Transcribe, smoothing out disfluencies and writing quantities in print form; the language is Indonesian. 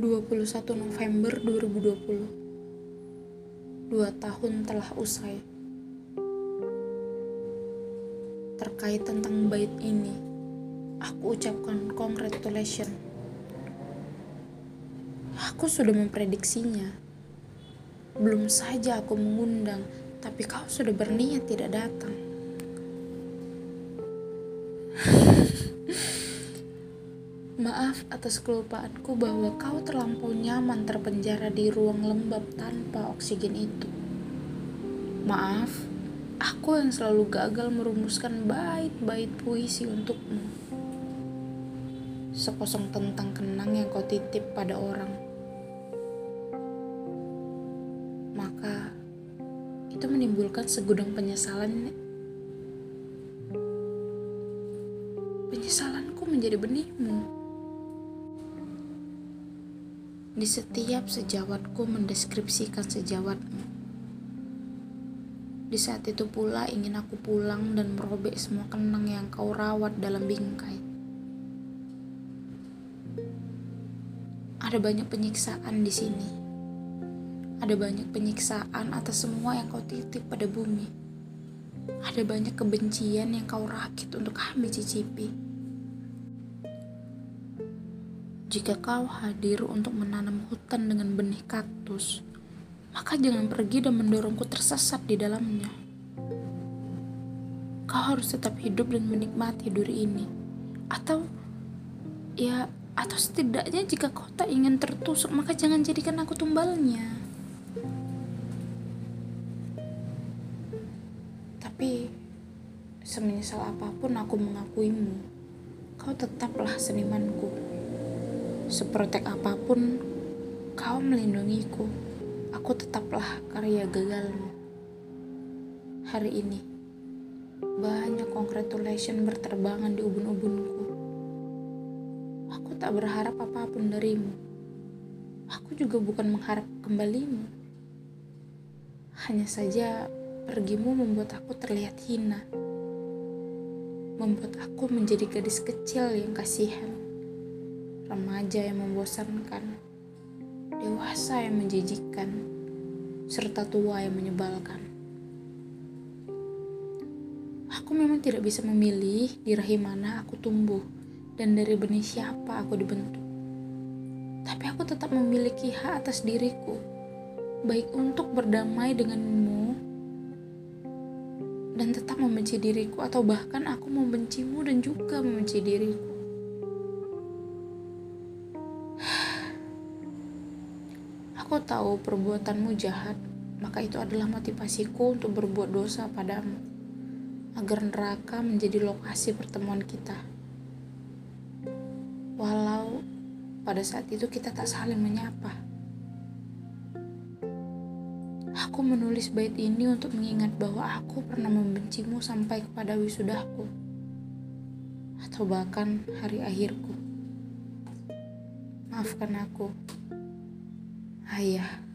21 November 2020. 2 tahun telah usai. Terkait tentang bait ini, aku ucapkan congratulations. Aku sudah memprediksinya. Belum saja aku mengundang, tapi kau sudah berniat tidak datang. Maaf atas kelupaanku bahwa kau terlampau nyaman terpenjara di ruang lembab tanpa oksigen itu. Maaf, aku yang selalu gagal merumuskan bait-bait puisi untukmu. Sekosong tentang kenang yang kau titip pada orang. Maka, itu menimbulkan segudang penyesalan. Penyesalanku menjadi benihmu. Di setiap sejawatku mendeskripsikan sejawatmu. Di saat itu pula ingin aku pulang dan merobek semua kenang yang kau rawat dalam bingkai. Ada banyak penyiksaan di sini. Ada banyak penyiksaan atas semua yang kau titip pada bumi. Ada banyak kebencian yang kau rakit untuk kami cicipi. Jika kau hadir untuk menanam hutan dengan benih kaktus, maka jangan pergi dan mendorongku tersesat di dalamnya. Kau harus tetap hidup dan menikmati duri ini. Atau setidaknya jika kau tak ingin tertusuk, maka jangan jadikan aku tumbalnya. Tapi, semenyesal apapun aku mengakuimu, kau tetaplah senimanku. Seprotek apapun kau melindungiku, aku tetaplah karya gagalmu. Hari ini, banyak congratulation berterbangan di ubun-ubunku. Aku tak berharap apapun darimu. Aku juga bukan mengharap kembalimu. Hanya saja pergimu membuat aku terlihat hina, membuat aku menjadi gadis kecil yang kasihan, remaja yang membosankan, dewasa yang menjijikkan, serta tua yang menyebalkan. Aku memang tidak bisa memilih di rahim mana aku tumbuh dan dari benih siapa aku dibentuk. Tapi aku tetap memiliki hak atas diriku, baik untuk berdamai denganmu dan tetap membenci diriku, atau bahkan aku membencimu dan juga membenci diriku. Aku tahu perbuatanmu jahat, maka itu adalah motivasiku untuk berbuat dosa padamu, agar neraka menjadi lokasi pertemuan kita. Walau pada saat itu kita tak saling menyapa. Aku menulis bait ini untuk mengingat bahwa aku pernah membencimu sampai kepada wisudahku, atau bahkan hari akhirku. Maafkan aku, Ayah.